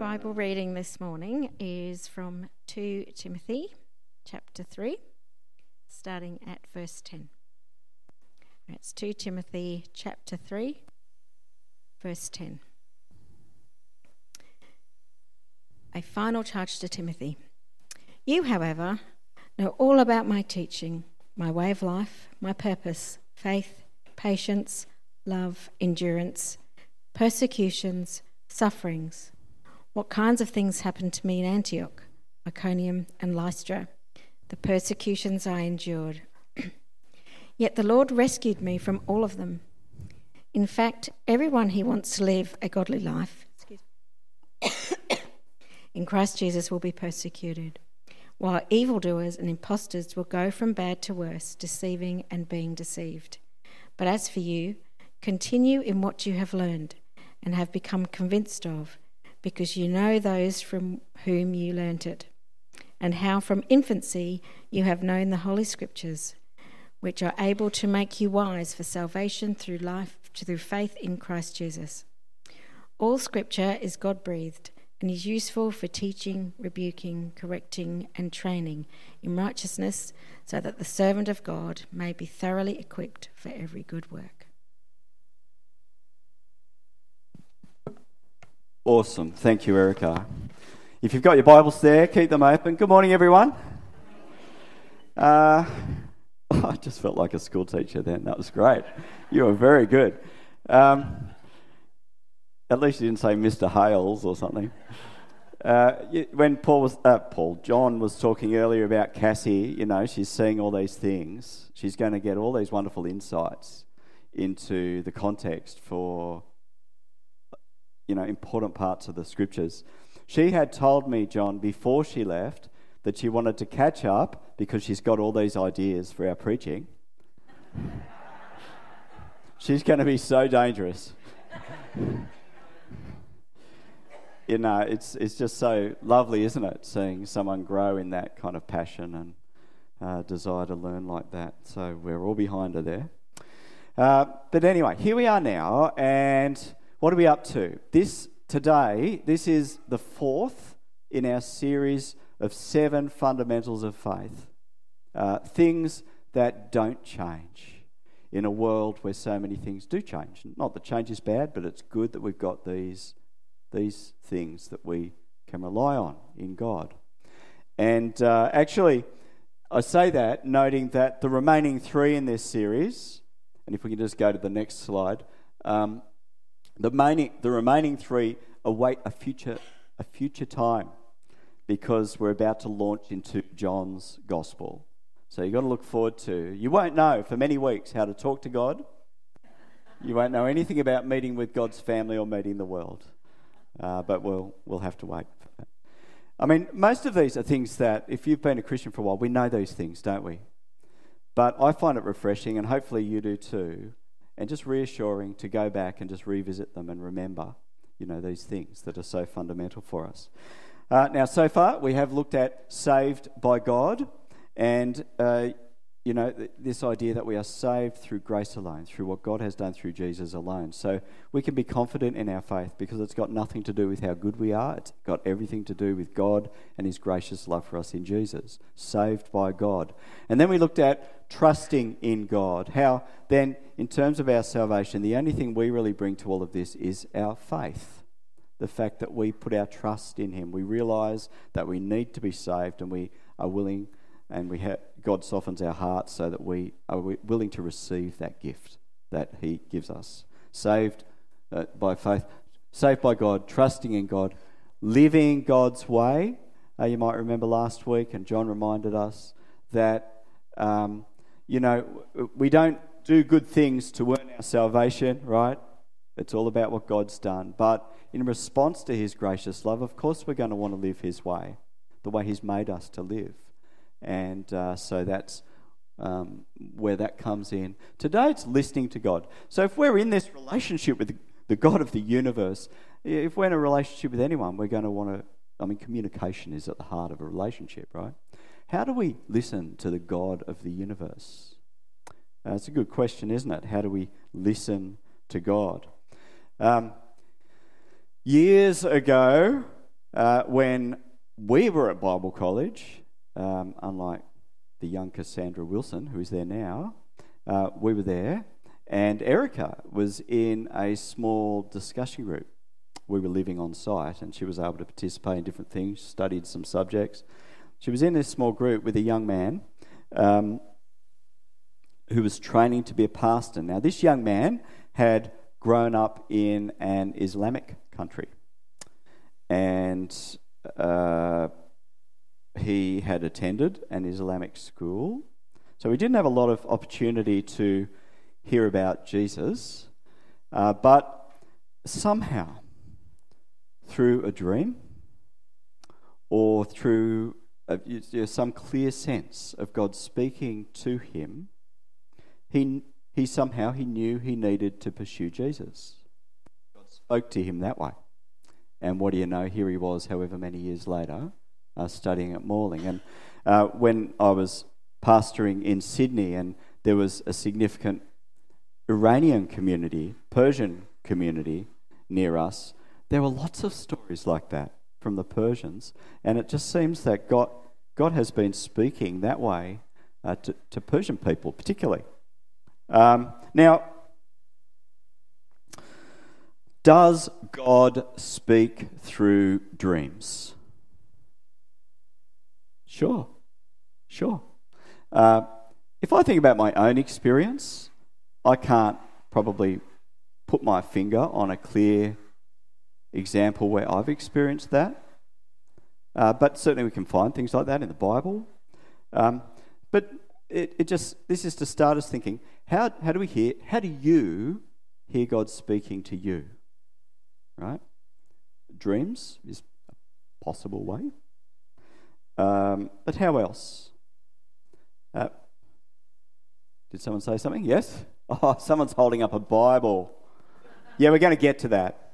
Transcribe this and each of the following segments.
Bible reading this morning is from 2 Timothy chapter 3, starting at verse 10. That's 2 Timothy chapter 3, verse 10. A final charge to Timothy. You, however, know all about my teaching, my way of life, my purpose, faith, patience, love, endurance, persecutions, sufferings, what kinds of things happened to me in Antioch, Iconium and Lystra, the persecutions I endured. Yet the Lord rescued me from all of them. In fact, everyone who wants to live a godly life in Christ Jesus will be persecuted, while evildoers and impostors will go from bad to worse, deceiving and being deceived. But as for you, continue in what you have learned and have become convinced of, because you know those from whom you learnt it, and how from infancy you have known the Holy Scriptures, which are able to make you wise for salvation through faith in Christ Jesus. All Scripture is God-breathed and is useful for teaching, rebuking, correcting, and training in righteousness, so that the servant of God may be thoroughly equipped for every good work. Awesome. Thank you, Erica. If you've got your Bibles there, keep them open. Good morning, everyone. I just felt like a school teacher then. That was great. You were very good. At least you didn't say Mr. Hales or something. When John was talking earlier about Cassie, you know, she's seeing all these things. She's going to get all these wonderful insights into the context for, you know, important parts of the Scriptures. She had told me, John, before she left, that she wanted to catch up because she's got all these ideas for our preaching. She's going to be so dangerous. You know, it's just so lovely, isn't it, seeing someone grow in that kind of passion and desire to learn like that. So we're all behind her there. But anyway, here we are now, and what are we up to? Today, this is the fourth in our series of 7 fundamentals of faith. Things that don't change in a world where so many things do change. Not that change is bad, but it's good that we've got these things that we can rely on in God. And actually, I say that noting that the remaining 3 in this series, and if we can just go to the next slide, the remaining 3 await a future time, because we're about to launch into John's Gospel. So you've got to look forward to. You won't know for many weeks how to talk to God. You won't know anything about meeting with God's family or meeting the world. But we'll have to wait for that. I mean, most of these are things that, if you've been a Christian for a while, we know these things, don't we? But I find it refreshing, and hopefully you do too, and just reassuring to go back and just revisit them and remember, you know, these things that are so fundamental for us. Now, so far, we have looked at saved by God and, you know, this idea that we are saved through grace alone, through what God has done through Jesus alone. So we can be confident in our faith because it's got nothing to do with how good we are. It's got everything to do with God and His gracious love for us in Jesus. Saved by God. And then we looked at trusting in God. How then, in terms of our salvation, the only thing we really bring to all of this is our faith. The fact that we put our trust in Him. We realise that we need to be saved, and we are willing, and God softens our hearts so that we are willing to receive that gift that He gives us. Saved by faith, saved by God, trusting in God, living God's way. You might remember last week, and John reminded us that you know, we don't do good things to earn our salvation, right? It's all about what God's done. But in response to His gracious love, of course we're going to want to live His way, the way He's made us to live. And so that's where that comes in. Today it's listening to God. So if we're in this relationship with the God of the universe, if we're in a relationship with anyone, we're going to want to, communication is at the heart of a relationship, right? How do we listen to the God of the universe? It's a good question, isn't it? How do we listen to God? Years ago, When we were at Bible college, unlike the young Cassandra Wilson, who is there now, we were there, and Erica was in a small discussion group. We were living on site, and she was able to participate in different things, studied some subjects. She was in this small group with a young man who was training to be a pastor. Now, this young man had grown up in an Islamic country, and he had attended an Islamic school, so he didn't have a lot of opportunity to hear about Jesus, but somehow, through a dream or through some clear sense of God speaking to him, he knew he needed to pursue Jesus. God spoke to him that way. And what do you know, here he was, however many years later, studying at Morling. And when I was pastoring in Sydney, and there was a significant Iranian community, Persian community near us, there were lots of stories like that from the Persians. And it just seems that God has been speaking that way to Persian people particularly. Now, does God speak through dreams? Sure. If I think about my own experience, I can't probably put my finger on a clear example where I've experienced that. But certainly we can find things like that in the Bible. But it just, this is to start us thinking, how do you hear God speaking to you? Right? Dreams is a possible way. But how else? Did someone say something? Yes? Oh, someone's holding up a Bible. Yeah, we're going to get to that.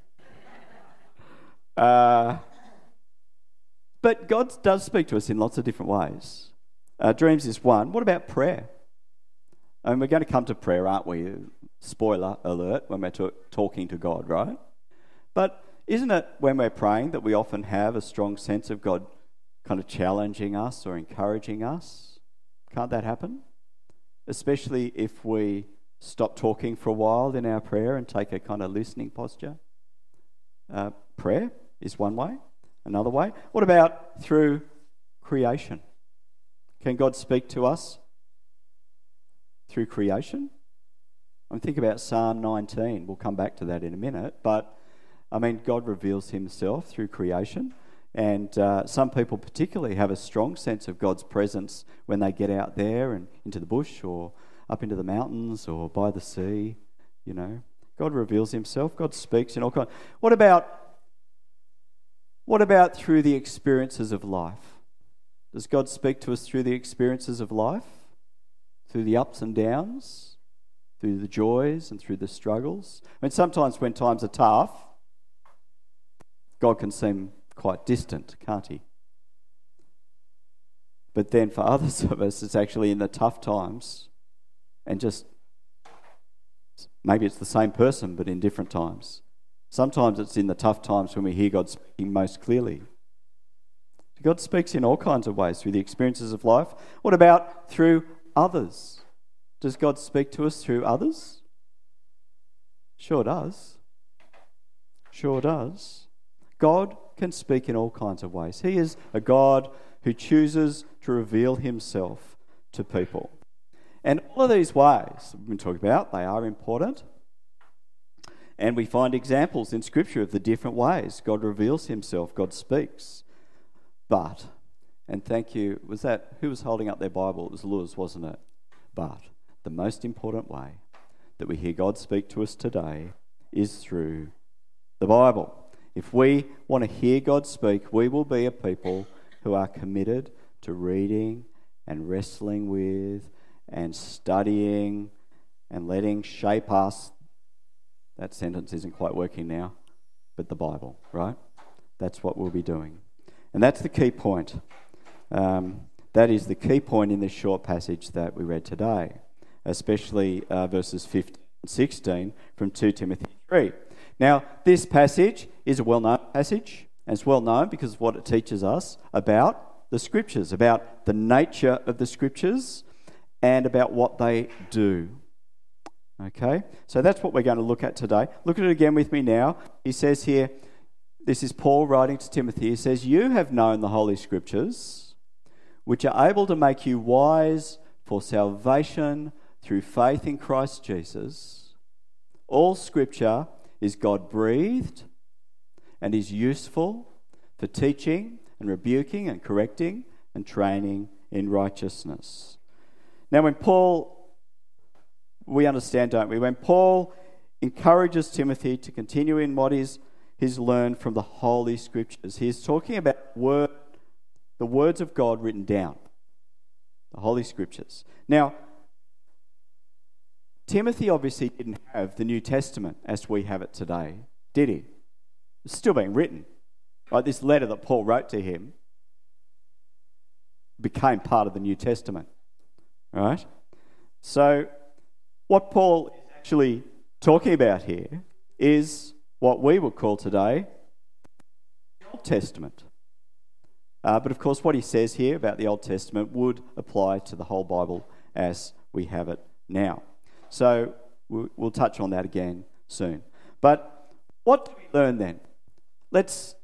But God does speak to us in lots of different ways. Dreams is one. What about prayer? And we're going to come to prayer, aren't we? Spoiler alert, when we're talking to God, right? But isn't it when we're praying that we often have a strong sense of God kind of challenging us or encouraging us? Can't that happen? Especially if we stop talking for a while in our prayer and take a kind of listening posture. Prayer is one way. Another way. What about through creation? Can God speak to us through creation? I'm thinking about Psalm 19. We'll come back to that in a minute. But, I mean, God reveals himself through creation. And some people particularly have a strong sense of God's presence when they get out there and into the bush or up into the mountains or by the sea, you know. God reveals himself. God speaks in all kinds. What about through the experiences of life? Does God speak to us through the experiences of life? Through the ups and downs, through the joys and through the struggles. I mean, sometimes when times are tough, God can seem quite distant, can't he? But then for others of us, it's actually in the tough times, and just maybe it's the same person but in different times. Sometimes it's in the tough times when we hear God speaking most clearly. God speaks in all kinds of ways through the experiences of life. What about through others? Does God speak to us through others? Sure does. God can speak in all kinds of ways. He is a God who chooses to reveal himself to people. And all of these ways we've been talking about, they are important. And we find examples in Scripture of the different ways God reveals himself, God speaks. But, and thank you, was that, who was holding up their Bible? It was Lewis, wasn't it? But the most important way that we hear God speak to us today is through the Bible. If we want to hear God speak, we will be a people who are committed to reading and wrestling with and studying and letting shape us. That sentence isn't quite working now, but the Bible, right? That's what we'll be doing. And that's the key point. That is the key point in this short passage that we read today, especially verses 15 and 16 from 2 Timothy 3. Now, this passage is a well-known passage. and it's well known because of what it teaches us about the Scriptures, about the nature of the Scriptures, and about what they do. Okay, so that's what we're going to look at today. Look at it again with me now. He says here, this is Paul writing to Timothy. He says, "You have known the Holy Scriptures, which are able to make you wise for salvation through faith in Christ Jesus. All Scripture is God-breathed and is useful for teaching and rebuking and correcting and training in righteousness." Now, when Paul... we understand, don't we? When Paul encourages Timothy to continue in what he's learned from the Holy Scriptures, he's talking about the words of God written down, the Holy Scriptures. Now, Timothy obviously didn't have the New Testament as we have it today, did he? It's still being written. Right? This letter that Paul wrote to him became part of the New Testament. Right? So... what Paul is actually talking about here is what we would call today the Old Testament. But of course, what he says here about the Old Testament would apply to the whole Bible as we have it now. So we'll touch on that again soon. But what do we learn then? Let's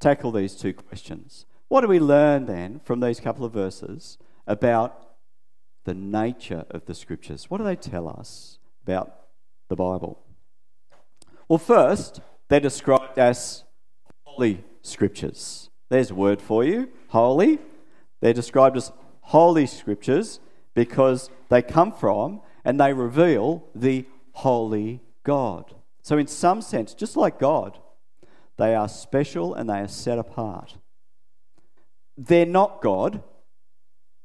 tackle these two questions. What do we learn then from these couple of verses about the nature of the Scriptures? What do they tell us about the Bible? Well, first, they're described as Holy Scriptures. There's a word for you, holy. They're described as Holy Scriptures because they come from and they reveal the Holy God. So in some sense, just like God, they are special and they are set apart. They're not God.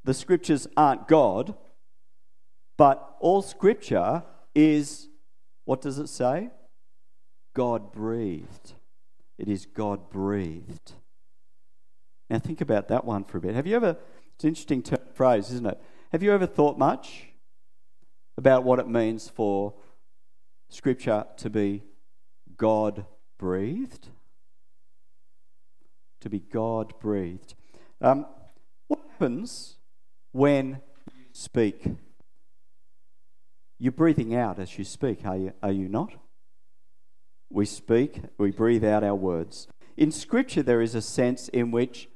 The Scriptures aren't God, but all Scripture is, what does it say? God-breathed. It is God-breathed. Now think about that one for a bit. Have you ever, it's an interesting phrase, isn't it? Have you ever thought much about what it means for Scripture to be God-breathed? To be God-breathed. What happens when you speak? You're breathing out as you speak, are you not? We speak, we breathe out our words. In Scripture, there is a sense in which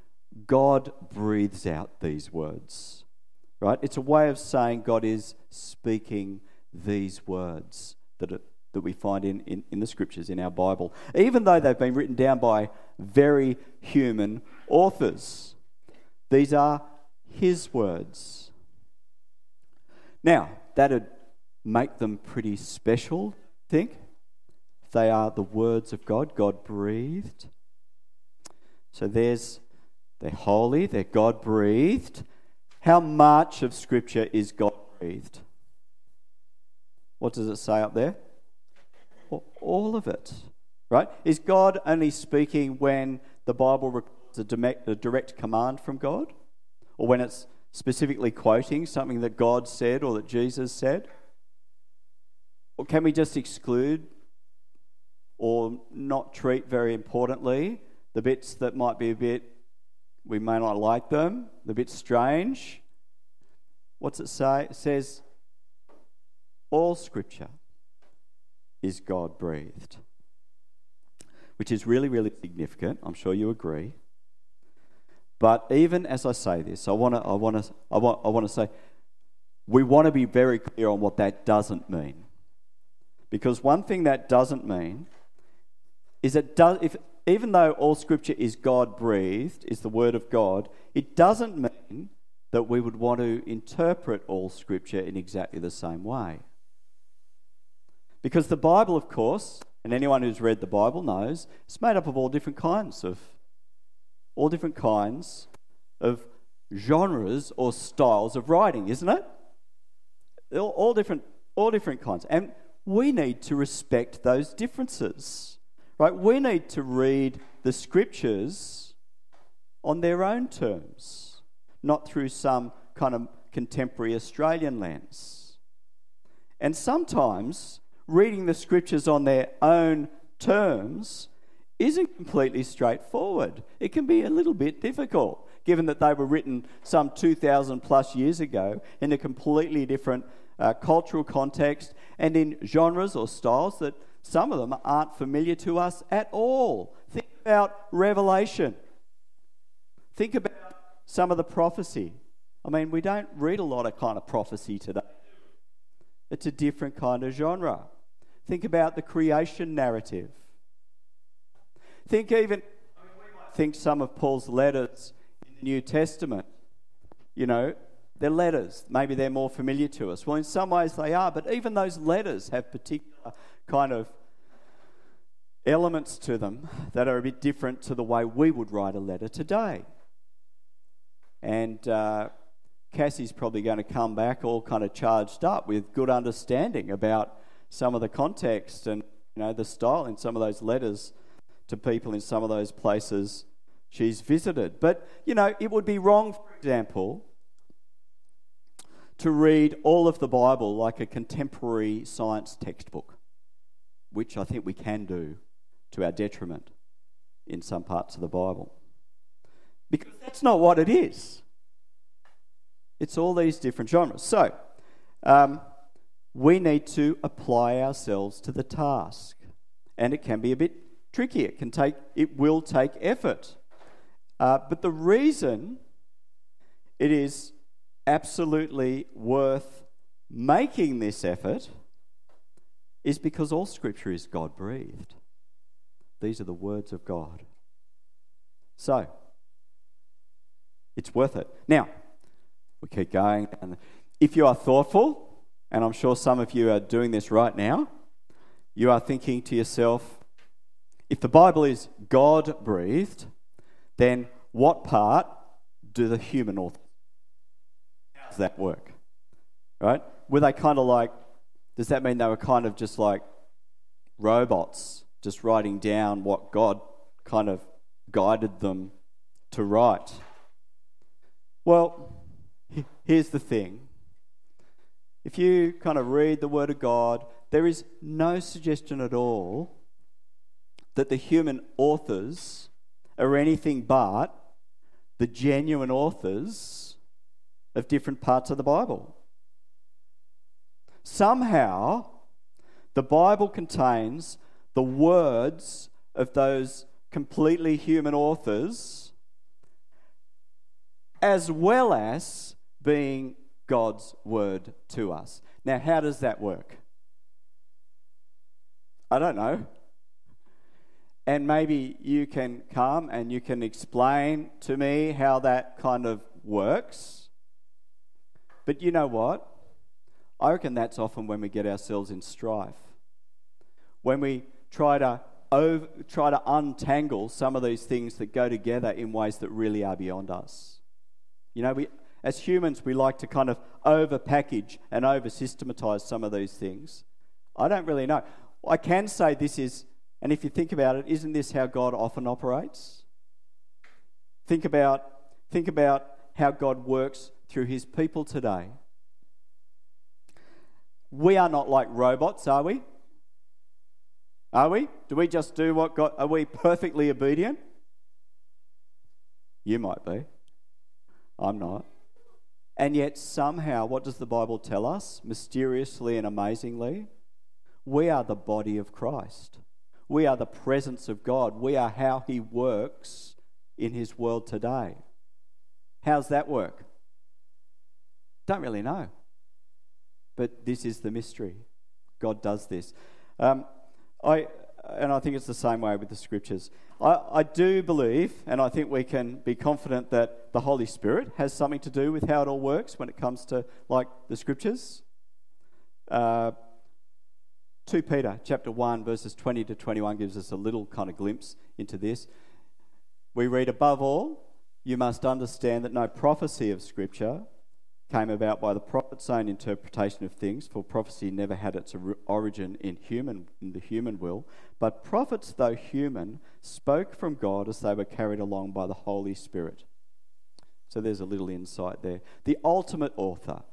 God breathes out these words, right? It's a way of saying God is speaking these words that we find in the Scriptures, in our Bible, even though they've been written down by very human authors. These are his words. Now, that'd make them pretty special, I think. They are the words of God, God breathed. So they're holy, they're God breathed. How much of Scripture is God breathed? What does it say up there? Well, all of it, right? Is God only speaking when the Bible records a direct command from God, or when it's specifically quoting something that God said or that Jesus said? Or can we just exclude or not treat very importantly the bits that might be a bit, we may not like them, the bit strange? What's it say? It says all Scripture is God breathed, which is really, really significant. I'm sure you agree. But even as I say this, I want to say, we want to be very clear on what that doesn't mean, because one thing that doesn't mean is even though all Scripture is God breathed, is the Word of God, it doesn't mean that we would want to interpret all Scripture in exactly the same way, because the Bible, of course, and anyone who's read the Bible knows, it's made up of all different kinds of genres or styles of writing, isn't it? All different kinds. And we need to respect those differences, right? We need to read the Scriptures on their own terms, not through some kind of contemporary Australian lens. And sometimes reading the Scriptures on their own terms isn't completely straightforward. It can be a little bit difficult, given that they were written some 2,000 plus years ago in a completely different cultural context and in genres or styles that some of them aren't familiar to us at all. Think about Revelation. Think about some of the prophecy. I mean, we don't read a lot of kind of prophecy today. It's a different kind of genre. Think about the creation narrative. Think some of Paul's letters in the New Testament. You know, they're letters. Maybe they're more familiar to us. Well, in some ways they are, but even those letters have particular kind of elements to them that are a bit different to the way we would write a letter today. And Cassie's probably going to come back all kind of charged up with good understanding about some of the context and, you know, the style in some of those letters to people in some of those places she's visited. But, you know, it would be wrong, for example, to read all of the Bible like a contemporary science textbook, which I think we can do to our detriment in some parts of the Bible. Because that's not what it is. It's all these different genres. So, we need to apply ourselves to the task. And it can be a bit tricky. It will take effort. But the reason it is absolutely worth making this effort is because all Scripture is God-breathed. These are the words of God. So, it's worth it. Now, we keep going. If you are thoughtful, and I'm sure some of you are doing this right now, you are thinking to yourself, if the Bible is God-breathed, then what part do the human authors? How does that work? Right? Were they kind of like, does that mean they were kind of just like robots, just writing down what God kind of guided them to write? Well, here's the thing. If you kind of read the Word of God, there is no suggestion at all that the human authors are anything but the genuine authors of different parts of the Bible. Somehow, the Bible contains the words of those completely human authors as well as being God's word to us. Now, how does that work? I don't know. And maybe you can come and you can explain to me how that kind of works. But you know what? I reckon that's often when we get ourselves in strife. When we try to untangle some of these things that go together in ways that really are beyond us. You know, we as humans, we like to kind of overpackage and over-systematize some of these things. I don't really know. I can say this is, and if you think about it, isn't this how God often operates? Think about how God works through his people today. We are not like robots, are we? Are we? Do we just do what God... Are we perfectly obedient? You might be. I'm not. And yet somehow, what does the Bible tell us? Mysteriously and amazingly, we are the body of Christ. We are the presence of God. We are how he works in his world today. How's that work? Don't really know. But this is the mystery. God does this. I think it's the same way with the Scriptures. I do believe, and I think we can be confident that the Holy Spirit has something to do with how it all works when it comes to, like, the Scriptures. 2 Peter chapter 1, verses 20 to 21 gives us a little kind of glimpse into this. We read, above all, you must understand that no prophecy of Scripture came about by the prophet's own interpretation of things, for prophecy never had its origin in the human will. But prophets, though human, spoke from God as they were carried along by the Holy Spirit. So there's a little insight there. The ultimate author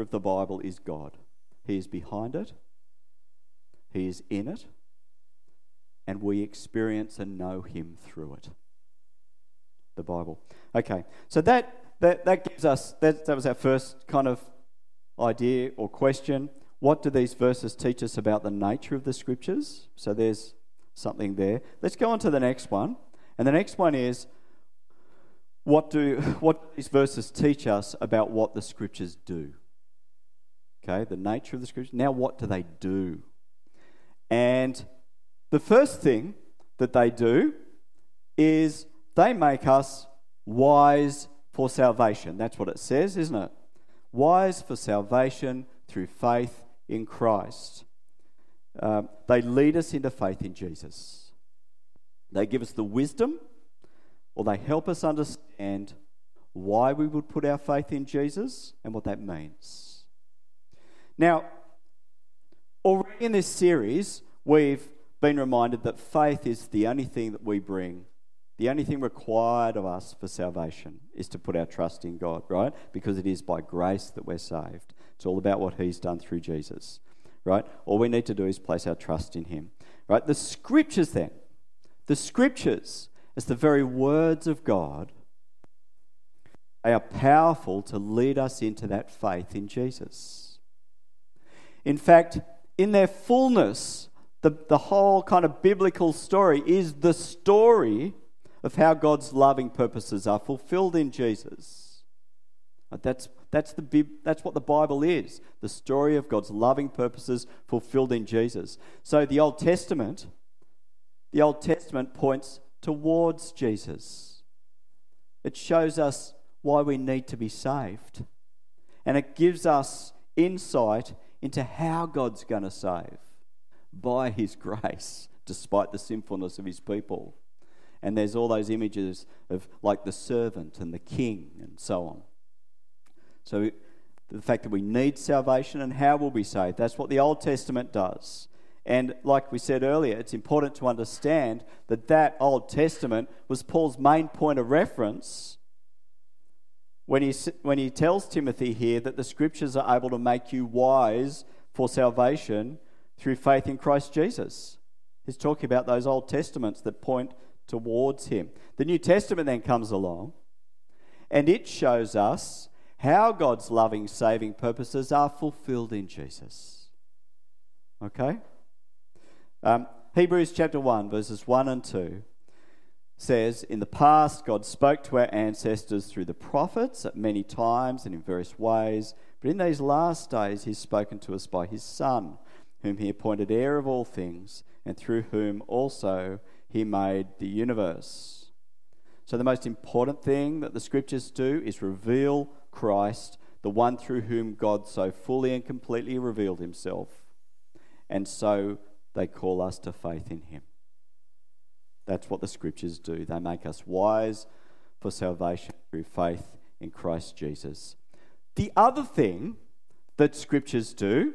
of the Bible is God. He is behind it. He is in it. and we experience and know him through it. The Bible. Okay, so that gives us, that was our first kind of idea or question. What do these verses teach us about the nature of the Scriptures? So there's something there. Let's go on to the next one. And the next one is, what do these verses teach us about what the Scriptures do? Okay, the nature of the Scriptures. Now, what do they do? And the first thing that they do is they make us wise for salvation. That's what it says, isn't it? Wise for salvation through faith in Christ. They lead us into faith in Jesus. They give us the wisdom, or they help us understand why we would put our faith in Jesus and what that means. Now, already in this series, we've been reminded that faith is the only thing that we bring. The only thing required of us for salvation is to put our trust in God, right? Because it is by grace that we're saved. It's all about what he's done through Jesus, right? All we need to do is place our trust in him, right? The Scriptures then, the Scriptures, as the very words of God, they are powerful to lead us into that faith in Jesus. In fact, in their fullness, the whole kind of biblical story is the story of how God's loving purposes are fulfilled in Jesus. That's what the Bible is, the story of God's loving purposes fulfilled in Jesus. So the Old Testament points towards Jesus. It shows us why we need to be saved, and it gives us insight into how God's going to save by his grace, despite the sinfulness of his people. And there's all those images of like the servant and the king and so on. So the fact that we need salvation and how we'll be saved, that's what the Old Testament does. And like we said earlier, it's important to understand that that Old Testament was Paul's main point of reference when he tells Timothy here that the Scriptures are able to make you wise for salvation through faith in Christ Jesus. He's talking about those Old Testaments that point towards him. The New Testament then comes along and it shows us how God's loving, saving purposes are fulfilled in Jesus. Okay? Hebrews chapter 1, verses 1 and 2 says, "In the past, God spoke to our ancestors through the prophets at many times and in various ways, but in these last days he's spoken to us by his Son, whom he appointed heir of all things, and through whom also he made the universe." So the most important thing that the Scriptures do is reveal Christ, the one through whom God so fully and completely revealed himself. And so they call us to faith in him. That's what the Scriptures do. They make us wise for salvation through faith in Christ Jesus. The other thing that Scriptures do,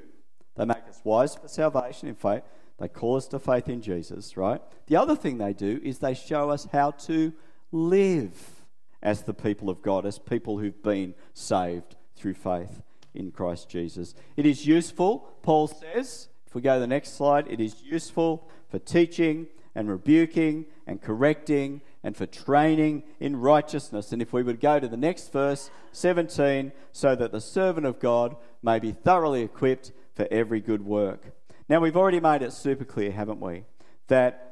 they make us wise for salvation in faith. They call us to faith in Jesus, right? The other thing they do is they show us how to live as the people of God, as people who've been saved through faith in Christ Jesus. It is useful, Paul says, if we go to the next slide, it is useful for teaching and rebuking and correcting and for training in righteousness. And if we would go to the next verse, 17, so that the servant of God may be thoroughly equipped for every good work. Now, we've already made it super clear, haven't we, that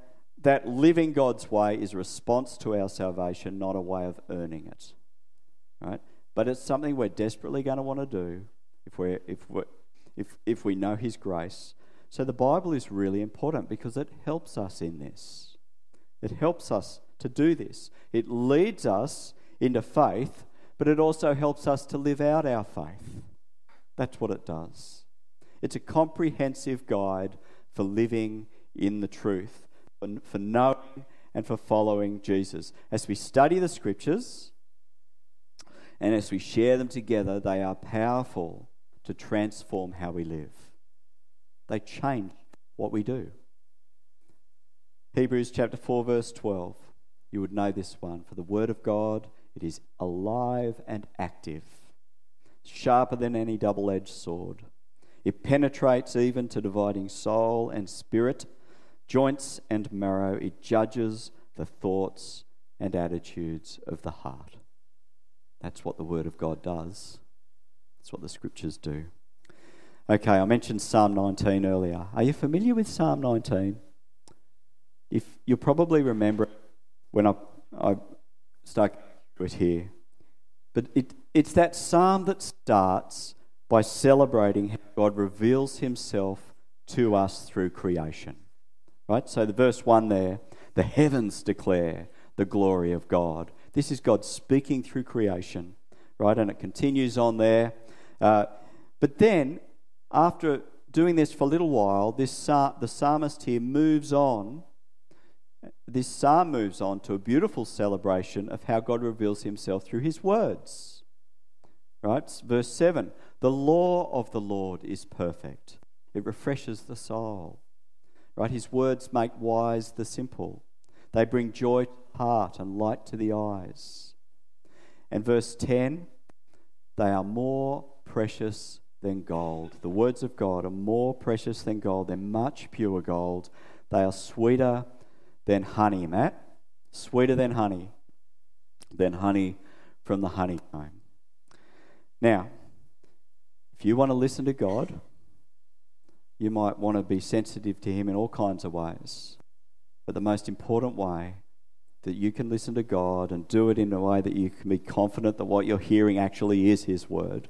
living God's way is a response to our salvation, not a way of earning it, right? But it's something we're desperately going to want to do if we know his grace. So the Bible is really important because it helps us in this. It helps us to do this. It leads us into faith, but it also helps us to live out our faith. That's what it does. It's a comprehensive guide for living in the truth, for knowing and for following Jesus. As we study the Scriptures and as we share them together, they are powerful to transform how we live. They change what we do. Hebrews chapter 4, verse 12. You would know this one. For the word of God, it is alive and active, sharper than any double-edged sword. It penetrates even to dividing soul and spirit, joints and marrow. It judges the thoughts and attitudes of the heart. That's what the Word of God does. That's what the Scriptures do. Okay, I mentioned Psalm 19 earlier. Are you familiar with Psalm 19? If you'll probably remember when I start with here. But it's that psalm that starts by celebrating how God reveals himself to us through creation. Right? So the verse 1 there, the heavens declare the glory of God. This is God speaking through creation. Right? And it continues on there. But then, after doing this for a little while, the psalmist here moves on. This psalm moves on to a beautiful celebration of how God reveals himself through his words. Right? Verse 7, the law of the Lord is perfect. It refreshes the soul. Right? His words make wise the simple. They bring joy to the heart and light to the eyes. And verse 10, they are more precious than gold. The words of God are more precious than gold. They're much pure gold. They are sweeter than honey, Matt. Sweeter than honey from the honeycomb. Now, if you want to listen to God, you might want to be sensitive to him in all kinds of ways. But the most important way that you can listen to God and do it in a way that you can be confident that what you're hearing actually is his word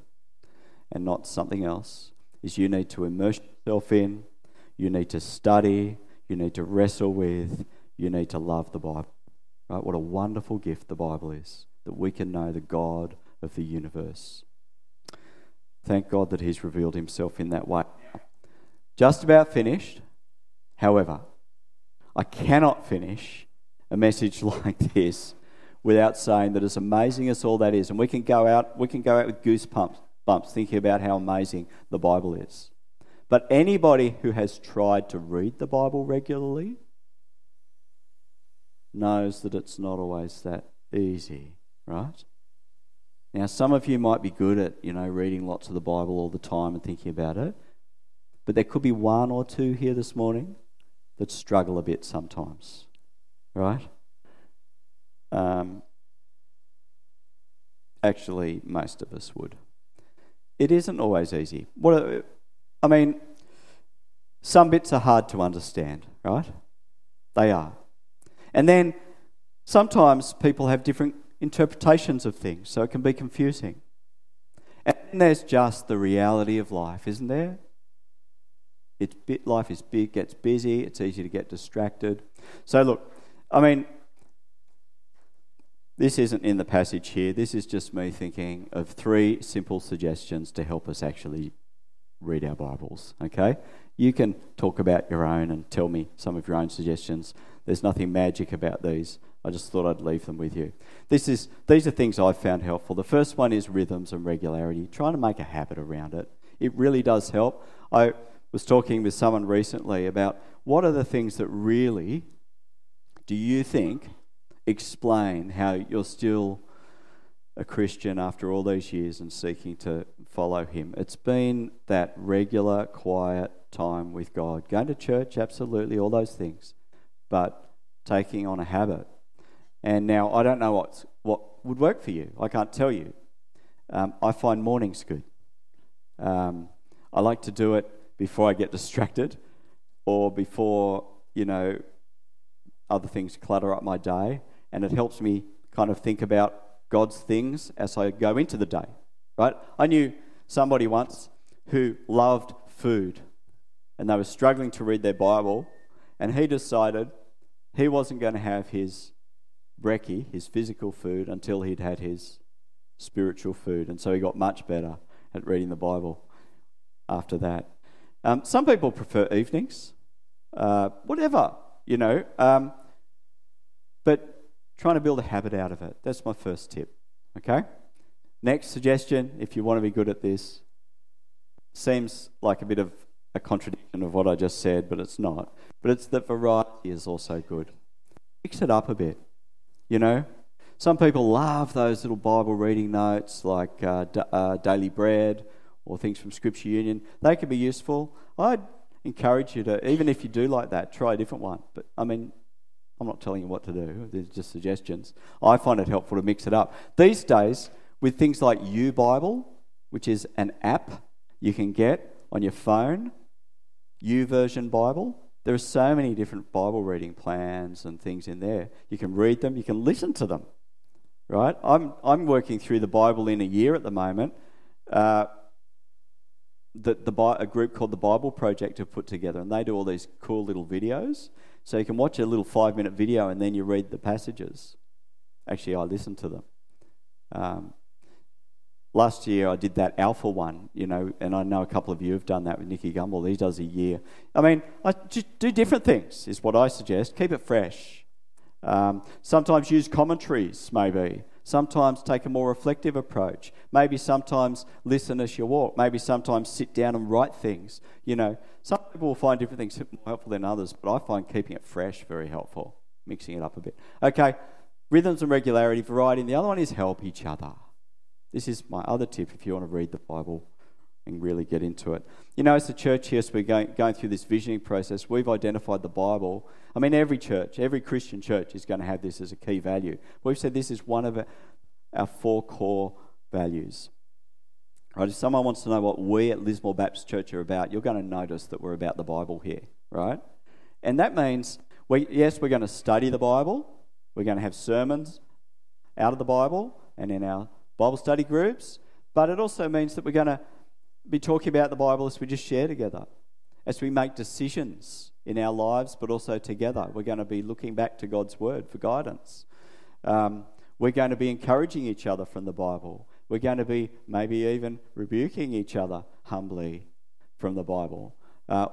and not something else, is you need to immerse yourself in, you need to study, you need to wrestle with, you need to love the Bible. Right? What a wonderful gift the Bible is, that we can know the God of the universe. Thank God that he's revealed himself in that way. Just about finished. However, I cannot finish a message like this without saying that as amazing as all that is, and we can go out with goosebumps thinking about how amazing the Bible is. But anybody who has tried to read the Bible regularly knows that it's not always that easy, right? Now, some of you might be good at, reading lots of the Bible all the time and thinking about it, but there could be one or two here this morning that struggle a bit sometimes, right? Actually, most of us would. It isn't always easy. Some bits are hard to understand, right? They are. And then sometimes people have different interpretations of things, so it can be confusing. And then there's just the reality of life, isn't there? Life is big, gets busy, it's easy to get distracted. So look, this isn't in the passage here. This is just me thinking of 3 simple suggestions to help us actually read our Bibles, okay? You can talk about your own and tell me some of your own suggestions. There's nothing magic about these. I just thought I'd leave them with you. These are things I've found helpful. The first one is rhythms and regularity, trying to make a habit around it. It really does help. I was talking with someone recently about what are the things that really, do you think, explain how you're still a Christian after all these years and seeking to follow him. It's been that regular, quiet time with God. Going to church, absolutely, all those things, but taking on a habit. And now I don't know what would work for you. I can't tell you. I find mornings good. I like to do it before I get distracted or before, other things clutter up my day, and it helps me kind of think about God's things as I go into the day, right? I knew somebody once who loved food and they were struggling to read their Bible, and he decided he wasn't going to have his brekkie, his physical food, until he'd had his spiritual food, and so he got much better at reading the Bible after that. Some people prefer evenings, but trying to build a habit out of it. That's my first tip, okay? Next suggestion, if you want to be good at this, seems like a bit of a contradiction of what I just said, but it's not. But it's that variety is also good. Mix it up a bit, Some people love those little Bible reading notes like Daily Bread or things from Scripture Union. They can be useful. I'd encourage you to, even if you do like that, try a different one. But I mean, I'm not telling you what to do. There's just suggestions. I find it helpful to mix it up. These days, with things like YouBible, which is an app you can get on your phone, YouVersion Bible, there are so many different Bible reading plans and things in there. You can read them, you can listen to them, right? I'm working through the Bible in a year at the moment. A group called the Bible Project have put together, and they do all these cool little videos. So you can watch a little 5-minute video and then you read the passages. Actually, I listen to them. Last year I did that Alpha one, you know, and I know a couple of you have done that with Nicky Gumbel. He does a year. I mean, I just do different things is what I suggest. Keep it fresh. Sometimes use commentaries, maybe. Sometimes take a more reflective approach. Maybe sometimes listen as you walk. Maybe sometimes sit down and write things. You know, some people will find different things more helpful than others, but I find keeping it fresh very helpful, mixing it up a bit. Okay, rhythms and regularity, variety. And the other one is help each other. This is my other tip if you want to read the Bible and really get into it. You know, as a church here, so we're going through this visioning process, we've identified the Bible. I mean, every church, every Christian church is going to have this as a key value. We've said this is one of our 4 core values. Right? If someone wants to know what we at Lismore Baptist Church are about, you're going to notice that we're about the Bible here, right? And that means, we're going to study the Bible, we're going to have sermons out of the Bible and in our Bible study groups, but it also means that we're going to be talking about the Bible as we just share together, as we make decisions in our lives, but also together. We're going to be looking back to God's Word for guidance. We're going to be encouraging each other from the Bible. We're going to be maybe even rebuking each other humbly from the Bible,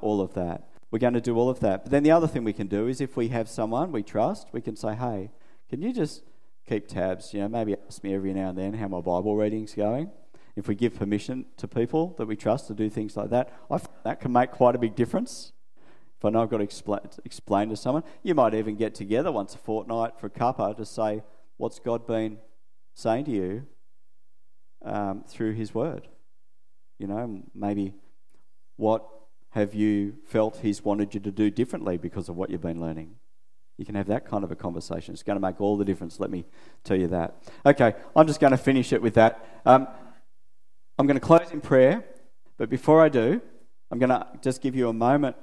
all of that. We're going to do all of that. But then the other thing we can do is if we have someone we trust, we can say, hey, can you just keep tabs, you know, maybe ask me every now and then how my Bible reading's going. If we give permission to people that we trust to do things like that, I think that can make quite a big difference. If I know I've got to explain to someone, you might even get together once a fortnight for a cuppa to say, what's God been saying to you through his word? You know, maybe what have you felt he's wanted you to do differently because of what you've been learning? You can have that kind of a conversation. It's going to make all the difference, let me tell you that. Okay, I'm just going to finish it with that. I'm going to close in prayer, but before I do, I'm going to just give you a moment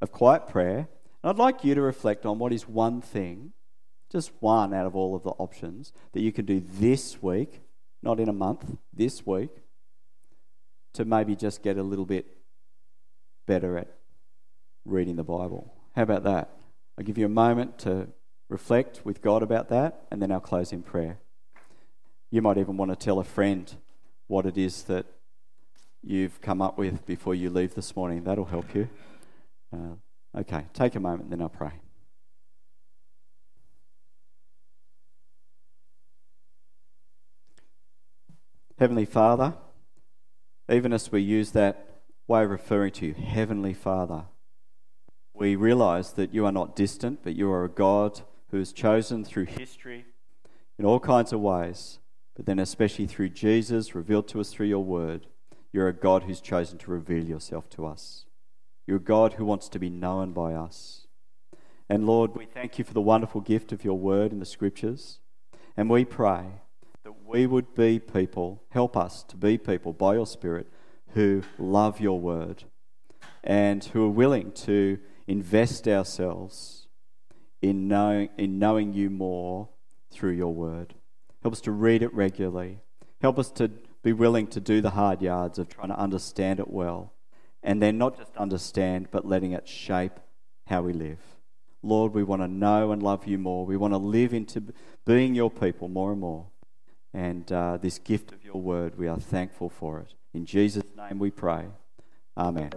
of quiet prayer. And I'd like you to reflect on what is one thing, just one out of all of the options, that you can do this week, not in a month, this week, to maybe just get a little bit better at reading the Bible. How about that? I'll give you a moment to reflect with God about that, and then I'll close in prayer. You might even want to tell a friend what it is that you've come up with before you leave this morning. That'll help you. Okay, take a moment, then I'll pray. Heavenly Father, even as we use that way of referring to you, Heavenly Father, we realise that you are not distant, but you are a God who is chosen through history in all kinds of ways, but then especially through Jesus, revealed to us through your word. You're a God who's chosen to reveal yourself to us. You're a God who wants to be known by us. And Lord, we thank you for the wonderful gift of your word in the scriptures. And we pray that we would be people, help us to be people by your Spirit who love your word and who are willing to invest ourselves in knowing you more through your word. Help us to read it regularly. Help us to be willing to do the hard yards of trying to understand it well, and then not just understand, but letting it shape how we live. Lord, we want to know and love you more. We want to live into being your people more and more. And this gift of your word, we are thankful for it. In Jesus' name we pray. Amen.